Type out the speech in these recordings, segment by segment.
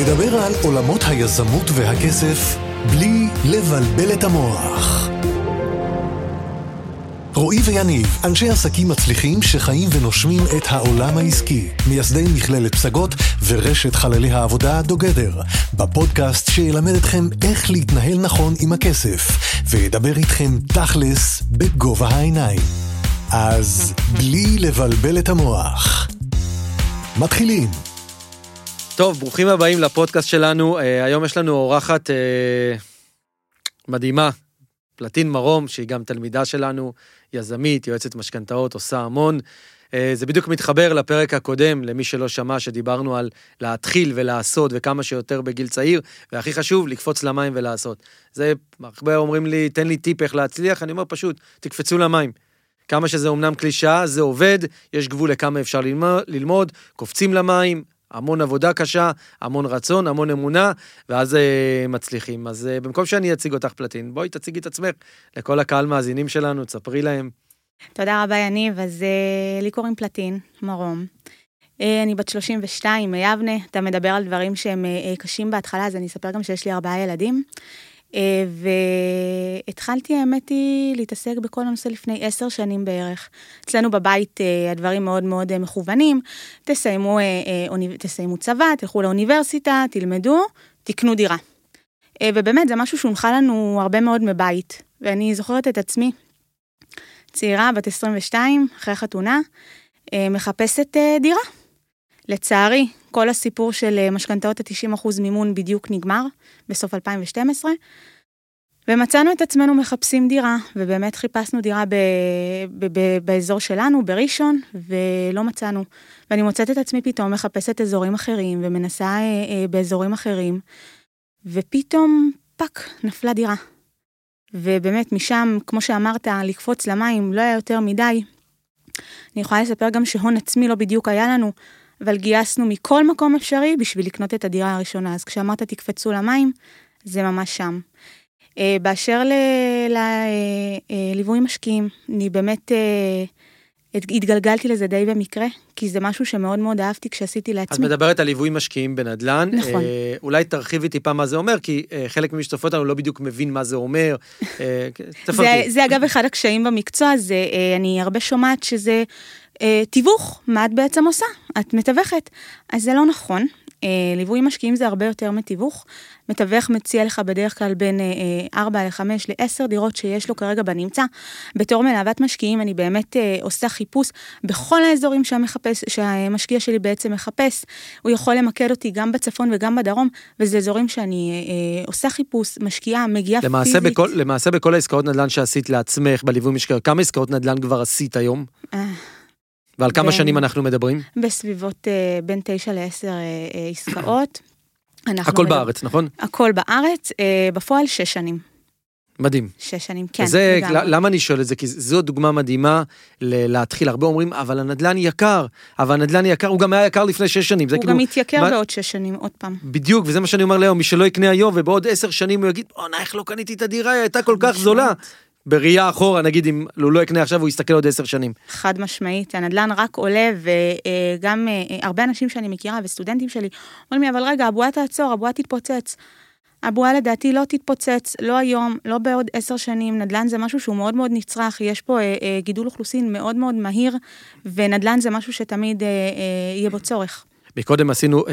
לדבר על עולמות היזמות והכסף בלי לבלבל את המוח. רועי ויניב, אנשי עסקים מצליחים שחיים ונושמים את העולם העסקי, מייסדי מכללת פסגות ורשת חללי העבודה דוגדר, בפודקאסט שילמד אתכם איך להתנהל נכון עם הכסף, וידבר איתכם תכלס בגובה העיניים. אז בלי לבלבל את המוח. מתחילים. טוב, ברוכים הבאים לפודקאסט שלנו. היום יש לנו אורחת מדהימה, פלטין מרום, שהיא גם תלמידה שלנו, יזמית, יועצת משכנתאות, עושה המון. זה בדיוק מתחבר לפרק הקודם, למי שלא שמע, שדיברנו על להתחיל ולעשות, וכמה שיותר בגיל צעיר, והכי חשוב, לקפוץ למים ולעשות. זה, הרבה אומרים לי, תן לי טיפ איך להצליח, אני אומר פשוט, תקפצו למים. כמה שזה אומנם קלישאה, זה עובד, יש גבול לכמה אפשר ללמוד, קופצים למים, המון עבודה קשה, המון רצון, המון אמונה, ואז מצליחים. אז במקום שאני אציג אותך פלטין, בואי תציגי את עצמך לכל הקהל מאזינים שלנו, תספרי להם. תודה רבה יניב, אז לי קוראים פלטין מרום. אני בת 32 מיבנה, אתה מדבר על דברים שהם קשים בהתחלה, אז אני אספר גם שיש לי 4 ילדים. והתחלתי, האמת היא, להתעסק בכל הנושא לפני 10 שנים בערך. אצלנו בבית הדברים מאוד מאוד מכוונים, תסיימו צבא, תלכו לאוניברסיטה, תלמדו, תקנו דירה. ובאמת זה משהו שהונחה לנו הרבה מאוד מבית, ואני זוכרת את עצמי, צעירה, בת 22, אחרי חתונה, מחפשת דירה. לצערי, כל הסיפור של משכנתאות ה-90% מימון בדיוק נגמר, בסוף 2012, ומצאנו את עצמנו מחפשים דירה, ובאמת חיפשנו דירה באזור שלנו, בראשון, ולא מצאנו. ואני מוצאת את עצמי פתאום מחפשת אזורים אחרים, ומנסה באזורים אחרים, ופתאום פק, נפלה דירה. ובאמת משם, כמו שאמרת, לקפוץ למים לא היה יותר מדי. אני יכולה לספר גם שהון עצמי לא בדיוק היה לנו, אבל גייסנו מכל מקום אפשרי בשביל לקנות את הדירה הראשונה. אז כשאמרת תקפצו למים, זה ממש שם. באשר לליווי משקיעים, אני באמת התגלגלתי לזה די במקרה, כי זה משהו שמאוד מאוד אהבתי כשעשיתי לעצמי. אז מדברת על ליווי משקיעים בנדלן. נכון. אולי תרחיבי טיפה מה זה אומר, כי חלק ממי שצופות לנו לא בדיוק מבין מה זה אומר. זה אגב אחד הקשיים במקצוע הזה, אני הרבה שומעת שזה תיווך, מה את בעצם עושה? את מתווכת. אז זה לא נכון. ליווי משקיעים זה הרבה יותר מתיווך. מתווך מציע לך בדרך כלל בין 4 ל-5 ל-10 דירות שיש לו כרגע בנמצא. בתור מלוות משקיעים אני באמת עושה חיפוש בכל האזורים שהמשקיע שלי בעצם מחפש. הוא יכול למקד אותי גם בצפון וגם בדרום, וזה אזורים שאני עושה חיפוש, משקיעה, מגיעה פיזית. למעשה בכל העסקאות נדל"ן שעשית לעצמך בליווי משקיעים, כמה עסקאות נדל"ן כבר עשית היום? ועל כמה שנים אנחנו מדברים? בסביבות בין 9 ל-10 עסקאות. הכל בארץ, נכון? הכל בארץ, בפועל 6 שנים. מדהים. 6 שנים, כן. למה אני שואל את זה? כי זו דוגמה מדהימה להתחיל. הרבה אומרים, אבל הנדלן יקר, הוא גם היה יקר לפני 6 שנים. הוא גם התייקר בעוד 6 שנים, עוד פעם. בדיוק, וזה מה שאני אומר ליום, מי שלא יקנה היום, ובעוד 10 שנים הוא יגיד, איך לא קניתי את הדירה, היא הייתה כל כך זולה. בראייה אחורה, נגיד, אם הוא לא יקנה עכשיו, הוא יסתכל עוד 10 שנים. חד משמעית, הנדלן רק עולה, וגם הרבה אנשים שאני מכירה, וסטודנטים שלי, אומרים לי, אבל רגע, הבועה תעצור, הבועה תתפוצץ. הבועה לדעתי לא תתפוצץ, לא היום, לא בעוד 10 שנים. נדלן זה משהו שהוא מאוד מאוד נצרך, יש פה גידול אוכלוסין מאוד מאוד מהיר, ונדלן זה משהו שתמיד יהיה בו צורך. מקודם עשינו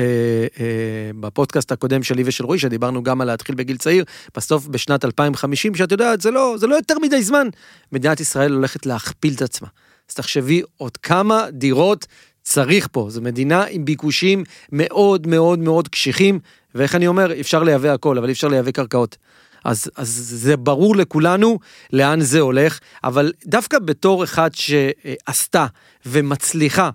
בפודקאסט הקודם שלי ושל רועי, שדיברנו גם על להתחיל בגיל צעיר, בסוף בשנת 2050, שאת יודעת, זה לא יותר מדי זמן, מדינת ישראל הולכת להכפיל את עצמה. אז תחשבי עוד כמה דירות צריך פה. זו מדינה עם ביקושים מאוד מאוד מאוד קשיחים, ואיך אני אומר, אפשר לייבא הכל, אבל אפשר לייבא קרקעות. אז זה ברור לכולנו לאן זה הולך, אבל דווקא בתור אחד שעשתה ומצליחה,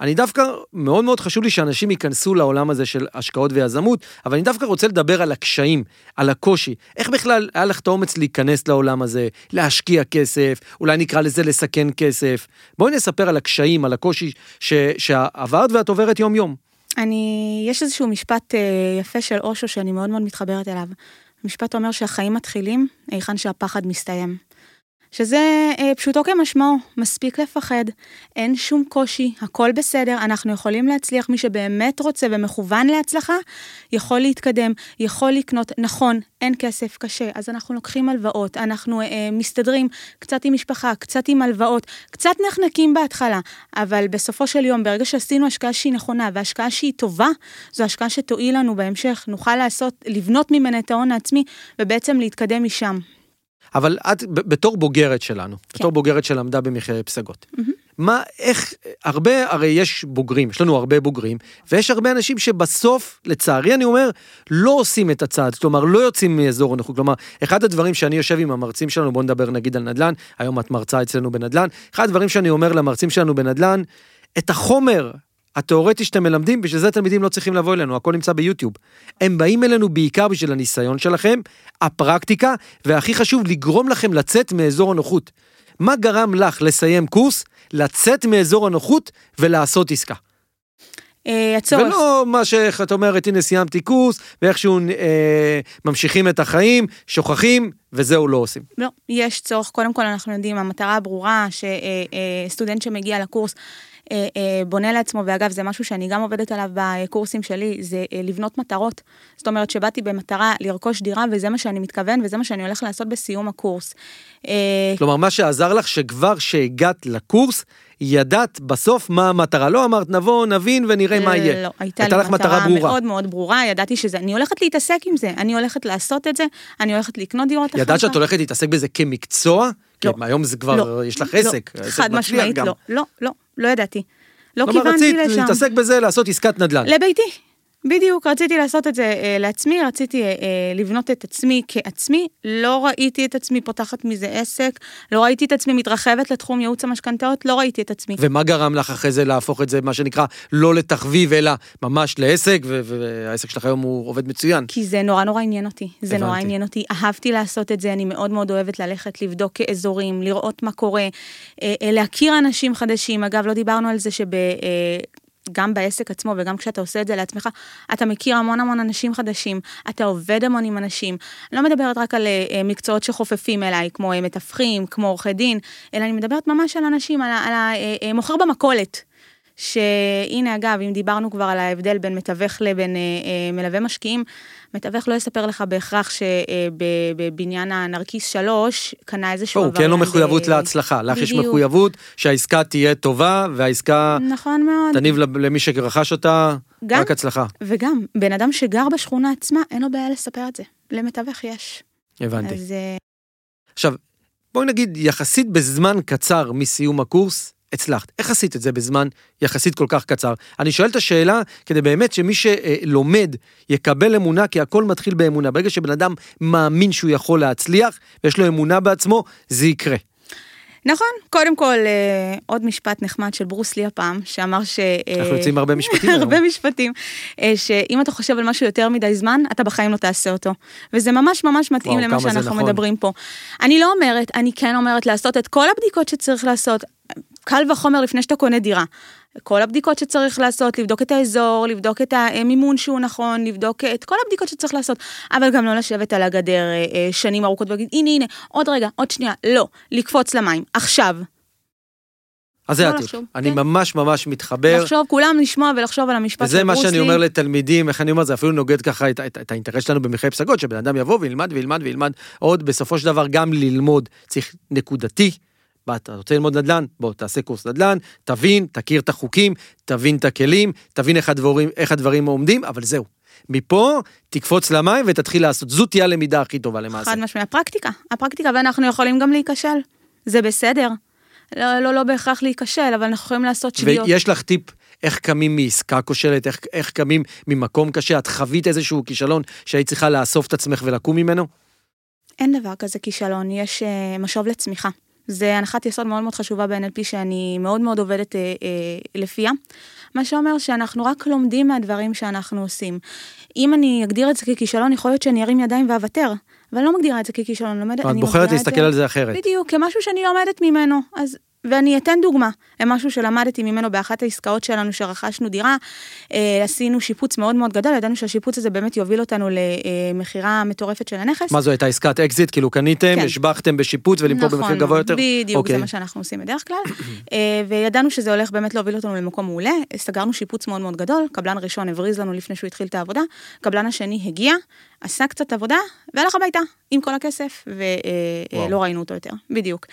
אני דווקא, מאוד מאוד חשוב לי שאנשים ייכנסו לעולם הזה של השקעות ויזמות, אבל אני דווקא רוצה לדבר על הקשיים, על הקושי. איך בכלל היה לך את האומץ להיכנס לעולם הזה, להשקיע כסף, אולי נקרא לזה לסכן כסף? בואי נספר על הקשיים, על הקושי שעברת ואת עוברת יום יום. יש איזשהו משפט יפה של אושו שאני מאוד מאוד מתחברת אליו. המשפט אומר שהחיים מתחילים, איכן שהפחד מסתיים. שזה פשוטו כמשמעו, מספיק לפחד, אין שום קושי, הכל בסדר, אנחנו יכולים להצליח, מי שבאמת רוצה ומכוון להצלחה, יכול להתקדם, יכול לקנות, נכון, אין כסף קשה, אז אנחנו לוקחים הלוואות, אנחנו מסתדרים קצת עם משפחה, קצת עם הלוואות, קצת נחנקים בהתחלה, אבל בסופו של יום, ברגע שעשינו השקעה שהיא נכונה, והשקעה שהיא טובה, זו השקעה שתועיל לנו בהמשך, נוכל לעשות, לבנות ממנה את ההון העצמי, ובעצם להתקדם משם. אבל את בתור בוגרת שלנו, כן. בתור בוגרת שלמדה במכללת פסגות. Mm-hmm. מה, איך, הרבה, הרי יש בוגרים, יש לנו הרבה בוגרים, ויש הרבה אנשים שבסוף, לצערי אני אומר, לא עושים את הצעד, כלומר, לא יוצאים מאזור הנוחות, כלומר, אחד הדברים שאני יושב עם המרצים שלנו, בוא נדבר נגיד על נדל"ן, היום את מרצה אצלנו בנדל"ן, אחד הדברים שאני אומר למרצים שלנו בנדל"ן, את החומר התיאורטי שאתם מלמדים, בשביל זה תלמידים לא צריכים לבוא אלינו, הכל נמצא ביוטיוב. הם באים אלינו בעיקר בשביל הניסיון שלכם, הפרקטיקה, והכי חשוב, לגרום לכם לצאת מאזור הנוחות. מה גרם לך לסיים קורס, לצאת מאזור הנוחות ולעשות עסקה? ולא מה שאת אומרת, הנה סיימתי קורס, ואיכשהו ממשיכים את החיים, שוכחים, וזהו לא עושים. לא, יש צורך, קודם כל אנחנו יודעים, המטרה הברורה, שסטודנט שמגיע לקורס, בונה לעצמו, ואגב זה משהו שאני גם עובדת עליו בקורסים שלי, זה לבנות מטרות, זאת אומרת שבאתי במטרה לרכוש דירה, וזה מה שאני מתכוון, וזה מה שאני הולך לעשות בסיום הקורס. כלומר, מה שעזר לך שכבר שהגעת לקורס, ידעת בסוף מה המטרה, לא אמרת נבוא, נבין ונראה מה יהיה. לא, הייתה לך מטרה מאוד מאוד ברורה, ידעתי שזה, אני הולכת להתעסק עם זה, אני הולכת לעשות את זה, אני הולכת לקנות דירות אחר כך. ידעת שאת הולכת להתעסק בזה כמקצוע? היום זה כבר, יש לך עסק. חד משמעית, לא, לא, לא. לא ידעתי, לא כיוונתי לשם. רציתי להתעסק בזה, לעשות עסקת נדל"ן. לביתי, בדיוק, רציתי לעשות את זה לעצמי, רציתי לבנות את עצמי כעצמי, לא ראיתי את עצמי פותחת מזה עסק, לא ראיתי את עצמי מתרחבת לתחום ייעוץ המשכנתאות, לא ראיתי את עצמי. ומה גרם לך אחרי זה להפוך את זה, מה שנקרא, לא לתחביב, אלא ממש לעסק, והעסק שלך היום הוא עובד מצוין. כי זה נורא עניין אותי, זה נורא עניין אותי, אהבתי לעשות את זה, אני מאוד מאוד אוהבת ללכת, לבדוק כאזורים, לראות מה קורה, להכיר אנשים חדשים, אגב, לא דיברנו על זה גם בעסק עצמו, וגם כשאתה עושה את זה לעצמך, אתה מכיר המון המון אנשים חדשים, אתה עובד המון עם אנשים, אני לא מדברת רק על מקצועות שחופפים אליי, כמו מתפחים, כמו עורכי דין, אלא אני מדברת ממש על אנשים, על המוכר במכולת, שהנה אגב, אם דיברנו כבר על ההבדל בין מתווך לבין מלווה משקיעים, מתווך לא יספר לך בהכרח שבבניין הנרקיס 3 קנה איזשהו עבריין. כן, לא מחויבות להצלחה. לך יש מחויבות שהעסקה תהיה טובה, והעסקה תניב למי שרכש אותה, רק הצלחה. וגם, בן אדם שגר בשכונה עצמה, אין לו בעיה לספר את זה. למתווך יש. הבנתי. עכשיו, בואי נגיד, יחסית בזמן קצר מסיום הקורס, הצלחת. איך עשית את זה בזמן יחסית כל כך קצר? אני שואל את השאלה כדי באמת שמי שלומד יקבל אמונה, כי הכל מתחיל באמונה. ברגע שבן אדם מאמין שהוא יכול להצליח, ויש לו אמונה בעצמו, זה יקרה. נכון, קודם כל, עוד משפט נחמד של ברוס לי הפעם, שאמר ש... אנחנו יוצאים הרבה משפטים. הרבה משפטים, שאם אתה חושב על משהו יותר מדי זמן, אתה בחיים לא תעשה אותו. וזה ממש ממש מתאים למה שאנחנו מדברים פה. אני לא אומרת, אני כן אומרת לעשות את כל הבדיקות שצריך לעשות, קל וחומר לפני שאתה קונה דירה. כל הבדיקות שצריך לעשות, לבדוק את האזור, לבדוק את המימון שהוא נכון, לבדוק את כל הבדיקות שצריך לעשות, אבל גם לא לשבת על הגדר שנים ארוכות ולהגיד, הנה, עוד רגע, עוד שנייה, לא, לקפוץ למים, עכשיו. אז זה הטיפ, אני ממש ממש מתחבר. לחשוב, כולם לשמוע ולחשוב על המשפט. וזה מה שאני אומר לתלמידים, איך אני אומר, זה אפילו נוגד ככה את האינטרס שלנו במכללת פסגות, שבן אדם יבוא וילמד וילמד וילמד עוד, בסופו של דבר גם ללמוד, צריך נקודתי. בוא, אתה רוצה ללמוד נדל"ן? בוא, תעשה קורס נדל"ן, תבין, תכיר את החוקים, תבין את הכלים, תבין איך הדברים עומדים, אבל זהו. מפה תקפוץ למים ותתחיל לעשות. זו תהיה הלמידה הכי טובה למעשה. חד משמעית, הפרקטיקה. הפרקטיקה, ואנחנו יכולים גם להיכשל. זה בסדר. לא, לא, לא בהכרח להיכשל, אבל אנחנו יכולים לעשות שגיאות. ויש לך טיפ איך קמים מעסקה כושלת, איך קמים ממקום קשה, את חווית איזשהו כישלון שהיית צריכה לאסוף את עצמך ולקום ממנו? אין דבר כזה כישלון, יש משוב לצמיחה. זה הנחת יסוד מאוד מאוד חשובה ב-NLP שאני מאוד מאוד עובדת לפיה, מה שאומר שאנחנו רק לומדים מהדברים שאנחנו עושים. אם אני אגדיר את זה ככישלון, יכול להיות שאני ארים ידיים ואוותר, אבל לא מגדירה את זה ככישלון. את בוחרת להסתכל על זה אחרת. בדיוק, כמשהו שאני לומדת ממנו, אז ואני אתן דוגמה, משהו שלמדתי ממנו באחת העסקאות שלנו שרכשנו דירה, עשינו שיפוץ מאוד מאוד גדול, ידענו שהשיפוץ הזה באמת יוביל אותנו למחירה מטורפת של הנכס. מה זו הייתה עסקת אקזיט, כאילו קניתם, השבחתם בשיפוץ ולמכור במחיר גבוה יותר? נכון, בדיוק, זה מה שאנחנו עושים בדרך כלל, וידענו שזה הולך באמת להוביל אותנו למקום מעולה, סגרנו שיפוץ מאוד מאוד גדול, קבלן ראשון הבריז לנו לפני שהוא התחיל את העבודה, קבלן השני הגיע, עשה קצת עבודה, והלך הביתה עם כל הכסף, ולא ראינו אותו יותר, בדיוק.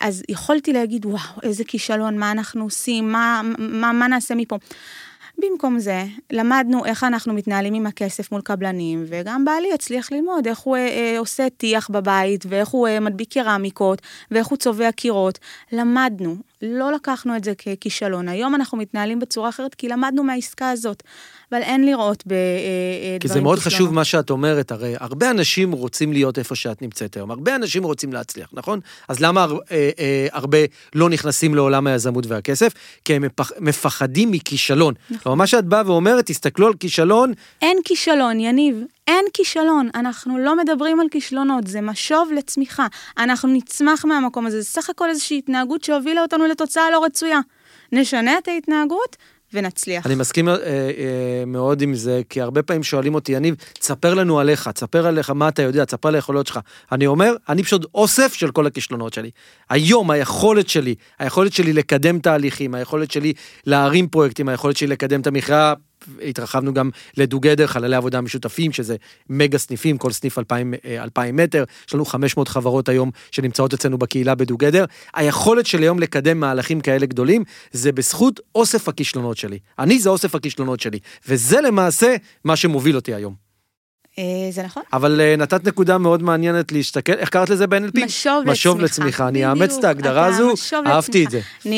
אז יכולתי להגיד, וואו, איזה כישלון, מה אנחנו עושים, מה נעשה מפה. במקום זה, למדנו איך אנחנו מתנהלים עם הכסף מול קבלנים, וגם בעלי הצליח ללמוד איך הוא עושה טיח בבית, ואיך הוא מדביק קרמיקות, ואיך הוא צובע קירות. למדנו, לא לקחנו את זה ככישלון. היום אנחנו מתנהלים בצורה אחרת, כי למדנו מהעסקה הזאת. אבל אין לראות בדברים. כי זה מאוד חשוב מה שאת אומרת, הרי הרבה אנשים רוצים להיות איפה שאת נמצאת היום, הרבה אנשים רוצים להצליח, נכון? אז למה הרבה לא נכנסים לעולם היזמות והכסף? כי הם מפחדים מכישלון. אבל מה שאת באה ואומרת, תסתכלו על כישלון. אין כישלון, יניב. אין כישלון, אנחנו לא מדברים על כישלונות, זה משוב לצמיחה. אנחנו נצמח מהמקום הזה, זה סך הכל איזושהי התנהגות שהובילה אותנו לתוצאה לא רצויה. נשנה את ההתנהגות, ונצליח. אני מסכים מאוד עם זה, כי הרבה פעמים שואלים אותי, יניב, תספר לנו עליך, תספר עליך מה אתה יודע, תספר על היכולות שלך. אני אומר, אני פשוט אוסף של כל הכישלונות שלי. היום היכולת שלי לקדם תהליכים, היכולת שלי להרים פרויקטים, היכולת שלי לקדם את המכירה, התרחבנו גם לדוגדר, חללי עבודה משותפים, שזה מגה סניפים, כל סניף 2,000 מטר, יש לנו 500 חברות היום שנמצאות אצלנו בקהילה בדוגדר, היכולת של היום לקדם מהלכים כאלה גדולים, זה בזכות אוסף הכישלונות שלי, זה אוסף הכישלונות שלי, וזה למעשה מה שמוביל אותי היום. זה נכון. אבל נתת נקודה מאוד מעניינת להשתכל, איך קראת לזה ב-NLP? משוב לצמיחה. אני אאמץ את ההגדרה הזו, אהבתי את זה. זה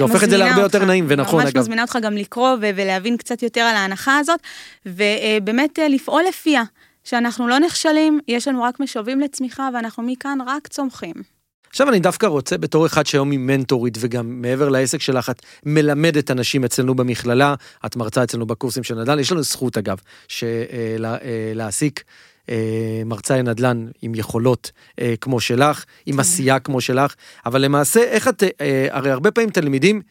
הופך את זה להרבה יותר נעים, ונכון אגב. ממש מזמינה אותך גם לקרוא ולהבין קצת יותר על ההנחה הזאת, ובאמת לפעול לפיה, שאנחנו לא נכשלים, יש לנו רק משובים לצמיחה, ואנחנו מכאן רק צומחים. עכשיו אני דווקא רוצה, בתור אחד שהיום היא מנטורית, וגם מעבר לעסק שלך, את מלמדת אנשים אצלנו במכללה, את מרצה אצלנו בקורסים של נדל"ן, יש לנו זכות אגב, להעסיק מרצה נדל"ן עם יכולות כמו שלך, עם עשייה כמו שלך, אבל למעשה, איך את, הרי הרבה פעמים תלמידים,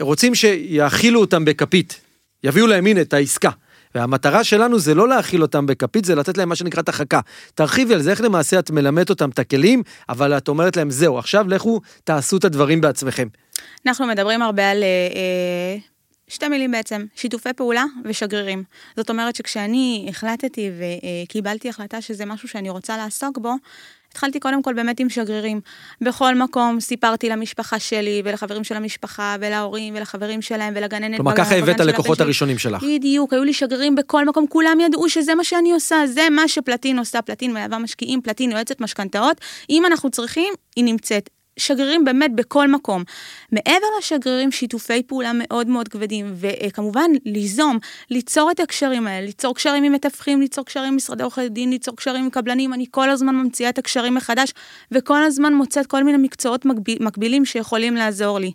רוצים שיאכילו אותם בכפית, יביאו להם הנה את העסקה, והמטרה שלנו זה לא להאכיל אותם בכפית, זה לתת להם מה שנקרא תחקה. תרחיבי על זה, איך למעשה את מלמדת אותם את הכלים, אבל את אומרת להם, זהו, עכשיו לכו, תעשו את הדברים בעצמכם. אנחנו מדברים הרבה על שתי מילים בעצם, שיתופי פעולה ושגרירים. זאת אומרת שכשאני החלטתי וקיבלתי החלטה שזה משהו שאני רוצה לעסוק בו, התחלתי קודם כל באמת עם שגרירים. בכל מקום סיפרתי למשפחה שלי, ולחברים של המשפחה, ולהורים, ולחברים שלהם, ולגננת. כלומר, ככה הבאת הלקוחות הראשונים שלך. בדיוק, היו לי שגרירים בכל מקום, כולם ידעו שזה מה שאני עושה, זה מה שפלטין עושה, פלטין מלווה משקיעים, פלטין יועצת משכנתאות, אם אנחנו צריכים, היא נמצאת. שגרירים באמת בכל מקום. מעבר לשגרירים, שיתופי פעולה מאוד מאוד כבדים, וכמובן ליזום, ליצור את הקשרים האלה, ליצור קשרים עם מתווכים, ליצור קשרים עם משרדי עורכי דין, ליצור קשרים עם קבלנים, אני כל הזמן ממציאה את הקשרים מחדש, וכל הזמן מוצאת כל מיני מקצועות מקבילים שיכולים לעזור לי.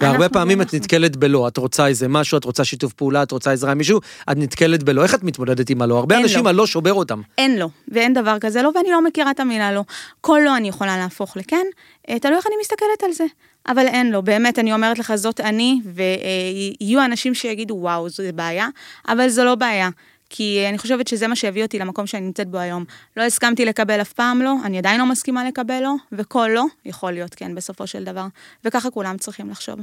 והרבה פעמים את נתקלת בלא, את רוצה איזה משהו, את רוצה שיתוף פעולה, את רוצה עזרה עם מישהו, את נתקלת בלא, איך את מתמודדת עם הלא? הרבה אנשים הלא שובר אותם. אין לו, ואין דבר כזה לא, ואני לא מכירה את המילה לא. כל לא אני יכולה להפוך לכן, תלוי איך אני מסתכלת על זה. אבל אין לו, באמת אני אומרת לך, זאת אני, ויהיו אנשים שיגידו, וואו, זו בעיה, אבל זו לא בעיה. כי אני חושבת שזה מה שהביא אותי למקום שאני נמצאת בו היום. לא הסכמתי לקבל אף פעם לא, אני עדיין לא מסכימה לקבל לא, וכל לא יכול להיות כן בסופו של דבר. וככה כולם צריכים לחשוב.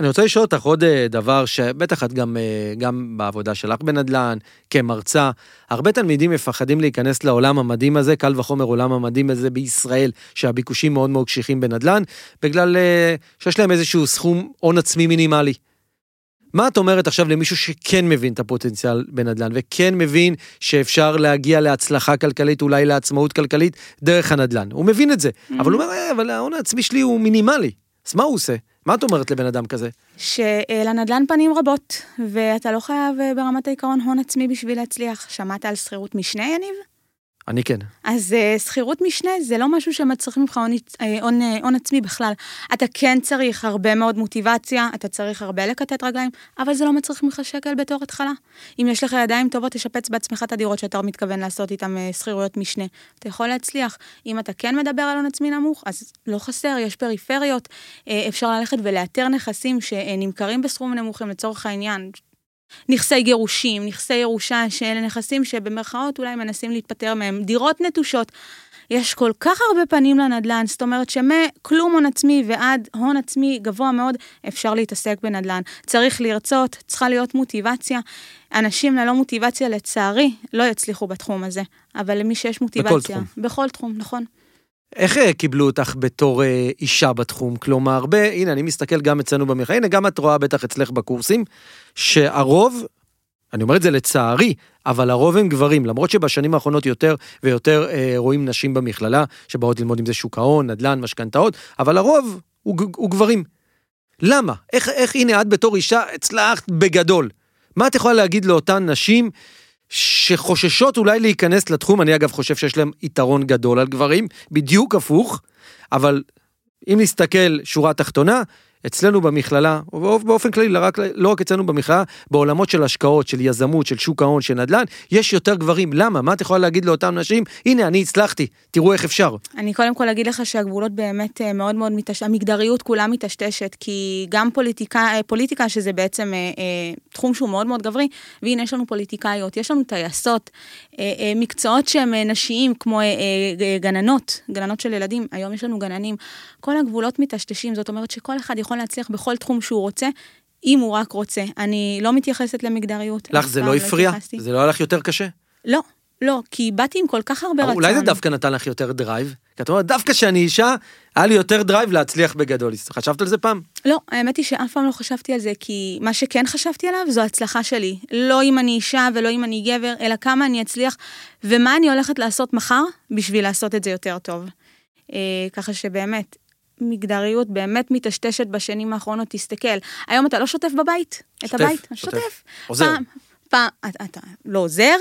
אני רוצה לשאול אותך עוד דבר שבטח את גם בעבודה שלך בנדל"ן, כמרצה, הרבה תלמידים מפחדים להיכנס לעולם המדהים הזה, קל וחומר עולם המדהים הזה בישראל, שהביקושים מאוד מאוד קשיחים בנדל"ן, בגלל שיש להם איזשהו סכום הון עצמי מינימלי. מה את אומרת עכשיו למישהו שכן מבין את הפוטנציאל בנדל"ן, וכן מבין שאפשר להגיע להצלחה כלכלית, אולי לעצמאות כלכלית, דרך הנדל"ן? הוא מבין את זה, אבל הוא אומר, אבל ההון העצמי שלי הוא מינימלי. אז מה הוא עושה? מה את אומרת לבן אדם כזה? שלנדל"ן פנים רבות, ואתה לא חייב ברמת העיקרון הון עצמי בשביל להצליח. שמעת על שכירות משנה, יניב? אני כן. אז שכירות משנה זה לא משהו שמצריך ממך הון עצמי בכלל. אתה כן צריך הרבה מאוד מוטיבציה, אתה צריך הרבה לקטט רגליים, אבל זה לא מצריך ממך שקל בתור התחלה. אם יש לך ידיים טובות, תשפץ בעצמך את הדירות שאתה מתכוון לעשות איתם שכירויות משנה. אתה יכול להצליח. אם אתה כן מדבר על הון עצמי נמוך, אז לא חסר, יש פריפריות, אפשר ללכת ולאתר נכסים שנמכרים בסכום נמוכים לצורך העניין, נכסי גירושים, נכסי ירושה, שאלה נכסים שבמרכאות אולי מנסים להתפטר מהם, דירות נטושות. יש כל כך הרבה פנים לנדלן, זאת אומרת שמכלום הון עצמי ועד הון עצמי גבוה מאוד, אפשר להתעסק בנדלן. צריך לרצות, צריכה להיות מוטיבציה. אנשים ללא מוטיבציה לצערי לא יצליחו בתחום הזה, אבל למי שיש מוטיבציה, בכל תחום. בכל תחום, נכון. איך קיבלו אותך בתור אישה בתחום? כלומר, הנה, אני מסתכל גם אצלנו במחאה, הנה, גם את רואה בטח אצלך בקורסים, שהרוב, אני אומר את זה לצערי, אבל הרוב הם גברים, למרות שבשנים האחרונות יותר ויותר רואים נשים במכללה, שבאות ללמוד עם זה שוק ההון, נדל"ן, משכנתאות, אבל הרוב הוא גברים. למה? איך הנה, את בתור אישה הצלחת בגדול? מה את יכולה להגיד לאותן נשים שחוששות אולי להיכנס לתחום? אני אגב חושב שיש להם יתרון גדול על גברים, בדיוק הפוך, אבל אם נסתכל שורה תחתונה, אצלנו במכללה, באופן כללי, לא רק אצלנו במכללה, בעולמות של השקעות, של יזמות, של שוק ההון, של נדל"ן, יש יותר גברים. למה? מה את יכולה להגיד לאותם נשים? הנה, אני הצלחתי, תראו איך אפשר. אני קודם כל אגיד לך שהגבולות באמת מאוד מאוד המגדריות כולה מתשתשת, כי גם פוליטיקה, שזה בעצם תחום שהוא מאוד מאוד גברי, והנה יש לנו פוליטיקאיות, יש לנו טייסות, מקצועות שהם נשיים, כמו גננות של ילדים, היום יש לנו גננים. כל הגבולות מתשתשים, זאת אומרת שכל אחד יכול להצליח בכל תחום שהוא רוצה, אם הוא רק רוצה. אני לא מתייחסת למגדריות. לך זה לא הפריע? זה לא הלך יותר קשה? לא, לא, כי באתי עם כל כך הרבה רצון. אולי זה דווקא נתן לך יותר דרייב? כי את אומרת, דווקא שאני אישה, היה לי יותר דרייב להצליח בגדול. חשבת על זה פעם? לא, האמת היא שאף פעם לא חשבתי על זה, כי מה שכן חשבתי עליו, זו הצלחה שלי. לא אם אני אישה ולא אם אני גבר, אלא כמה אני אצליח, ומה אני הולכת לעשות מחר, בשביל לעשות את זה יותר טוב. ככה שבאמת, מגדריות באמת מתשתשת בשנים האחרונות, תסתכל. היום אתה לא שוטף בבית, את הבית, שוטף. עוזר. אתה לא עוזר,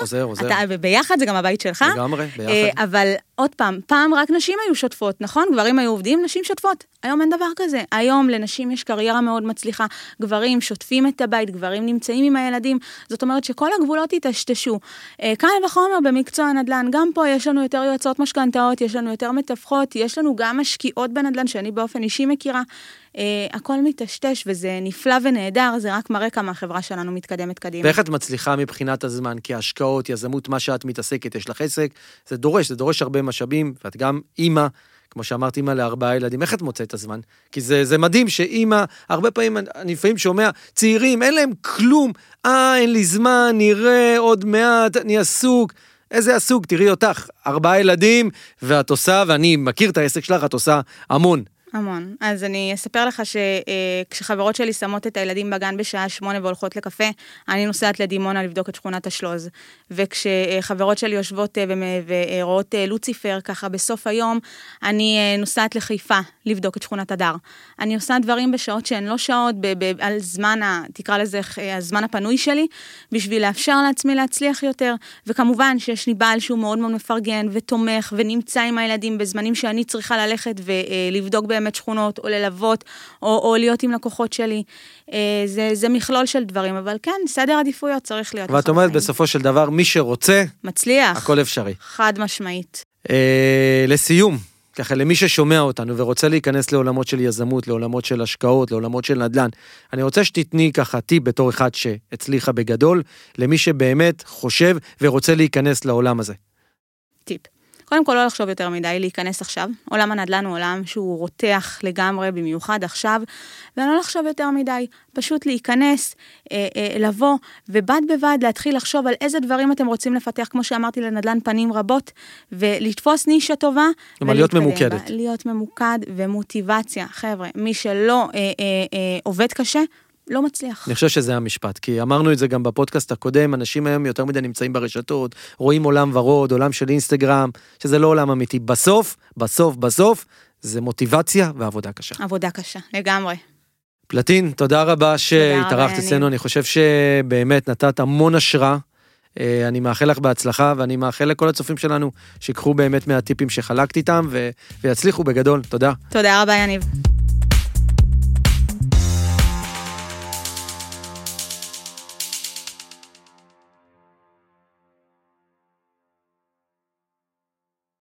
וביחד זה גם הבית שלך. לגמרי, ביחד. אבל עוד פעם, פעם רק נשים היו שוטפות, נכון? גברים היו עובדים, נשים שוטפות. היום אין דבר כזה. היום לנשים יש קריירה מאוד מצליחה. גברים שוטפים את הבית, גברים נמצאים עם הילדים. זאת אומרת שכל הגבולות התשתשו. כאן וחומר במקצוע הנדל"ן, גם פה יש לנו יותר יועצות משכנתאות, יש לנו יותר מתווכות, יש לנו גם משקיעות בנדל"ן, שאני באופן אישי מכירה. הכל מתשתש, וזה נפלא ונהדר, זה רק מראה כמה החברה שלנו מתקדמת קדימה. ואיך את מצליחה מבחינת הזמן, כי השקעות, יזמות, מה שאת מתעסקת, יש לך עסק, זה דורש הרבה משאבים, ואת גם אימא, כמו שאמרת, אימא ל4 ילדים, איך את מוצאת את הזמן? כי זה מדהים שאימא, הרבה פעמים אני לפעמים שומע, צעירים, אין להם כלום, אין לי זמן, נראה עוד מעט, אני עסוק, איזה עסוק, תראי אותך, 4 ילדים, ואת עושה, ואני מכיר את העסק שלך, את עושה המון. המון. אז אני אספר לך שכשחברות שלי שמות את הילדים בגן בשעה 8 והולכות לקפה, אני נוסעת לדימונה לבדוק את שכונת השלוז. וכשחברות שלי יושבות ורואות לוציפר ככה בסוף היום, אני נוסעת לחיפה לבדוק את שכונת הדר. אני עושה דברים בשעות שהן לא שעות, על זמן, תקרא לזה הזמן הפנוי שלי, בשביל לאפשר לעצמי להצליח יותר. וכמובן שיש לי בעל שהוא מאוד מאוד מפרגן ותומך ונמצא עם הילדים בזמנים שאני צריכה ללכת ולבדוק באמת שכונות, או ללוות, או להיות עם לקוחות שלי. זה מכלול של דברים, אבל כן, סדר עדיפויות צריך להיות. ואת אומרת, בסופו של דבר, מי שרוצה, מצליח. הכל אפשרי. חד משמעית. לסיום, ככה, למי ששומע אותנו ורוצה להיכנס לעולמות של יזמות, לעולמות של השקעות, לעולמות של נדל"ן, אני רוצה שתתני ככה טיפ בתור אחד שהצליחה בגדול, למי שבאמת חושב ורוצה להיכנס לעולם הזה. טיפ. קודם כל לא לחשוב יותר מדי, להיכנס עכשיו. עולם הנדל"ן הוא עולם שהוא רותח לגמרי, במיוחד עכשיו, ולא לחשוב יותר מדי, פשוט להיכנס, לבוא, ובד בבד להתחיל לחשוב על איזה דברים אתם רוצים לפתח, כמו שאמרתי לנדל"ן פנים רבות, ולתפוס נישה טובה, להיות ממוקדת. להיות ממוקד ומוטיבציה. חבר'ה, מי שלא עובד קשה, לא מצליח. אני חושב שזה המשפט, כי אמרנו את זה גם בפודקאסט הקודם, אנשים היום יותר מדי נמצאים ברשתות, רואים עולם ורוד, עולם של אינסטגרם, שזה לא עולם אמיתי. בסוף, זה מוטיבציה ועבודה קשה. עבודה קשה, לגמרי. פלטין, תודה רבה שהתארחת אצלנו, אני חושב שבאמת נתת המון השראה, אני מאחל לך בהצלחה, ואני מאחל לכל הצופים שלנו שיקחו באמת מהטיפים שחלקת איתם, ויצליחו בגדול. תודה. תודה רבה, יניב.